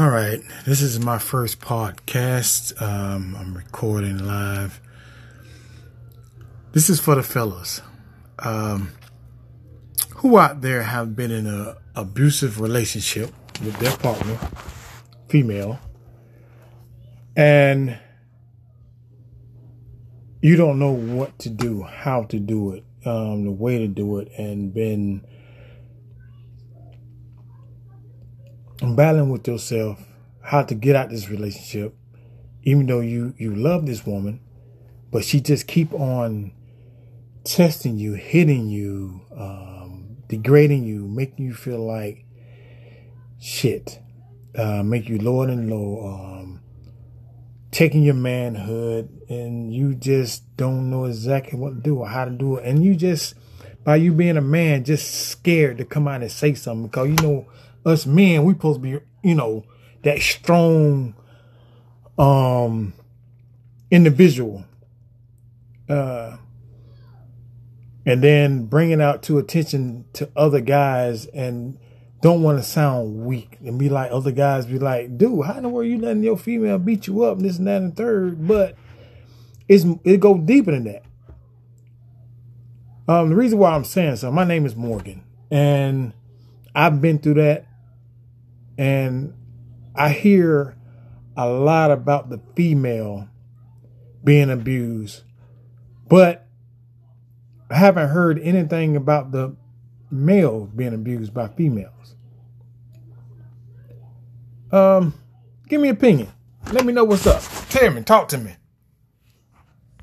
All right, this is my first podcast. I'm recording live. This is for the fellas who out there have been in an abusive relationship with their partner, female, and you don't know what to do, how to do it, the way to do it, and been battling with yourself how to get out of this relationship, even though you love this woman, but she just keep on testing you, hitting you, degrading you, making you feel like shit, make you lower than low, taking your manhood, and you just don't know exactly what to do or how to do it. And you just, by you being a man, just scared to come out and say something, because you know us men, we supposed to be, you know, that strong individual. And then bringing out to attention to other guys and don't want to sound weak and be like other guys be like, dude, how in the world you letting your female beat you up and this and that and third? But it goes deeper than that. The reason why I'm saying so, my name is Morgan, and I've been through that, and I hear a lot about the female being abused, but I haven't heard anything about the male being abused by females. Give me an opinion. Let me know what's up. Tell me, talk to me.